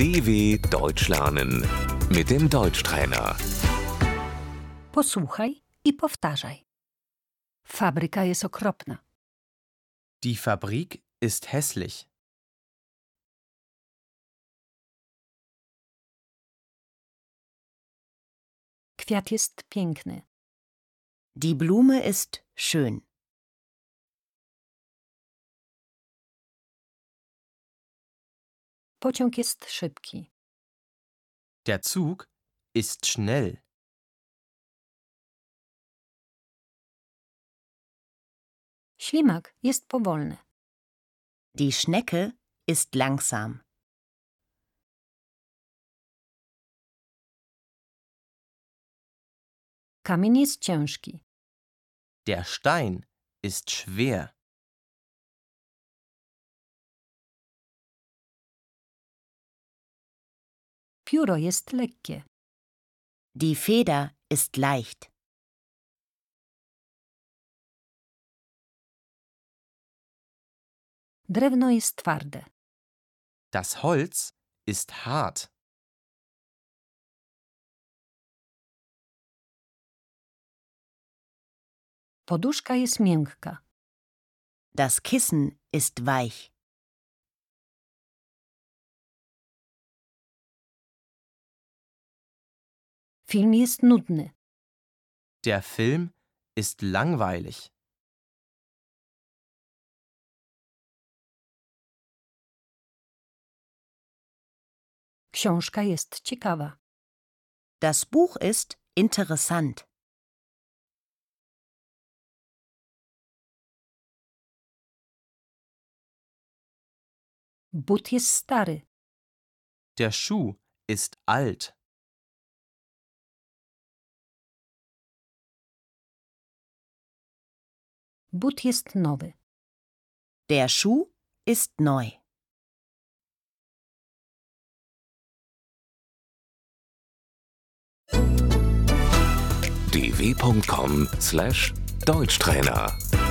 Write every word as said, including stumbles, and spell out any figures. D W Deutsch lernen mit dem Deutschtrainer. Posłuchaj i powtarzaj. Fabryka jest okropna. Die Fabrik ist hässlich. Kwiat jest piękny. Die Blume ist schön. Pociąg jest szybki. Der Zug ist schnell. Ślimak jest powolny. Die Schnecke ist langsam. Kamień jest ciężki. Der Stein ist schwer. Pióro jest lekkie. Die Feder ist leicht. Drewno jest twarde. Das Holz ist hart. Poduszka jest miękka. Das Kissen ist weich. Film jest nudny. Der Film ist langweilig. Książka jest ciekawa. Das Buch ist interessant. But jest stary. Der Schuh ist alt. But jest nowy. Der Schuh ist neu. d w punkt com slash deutschtrainer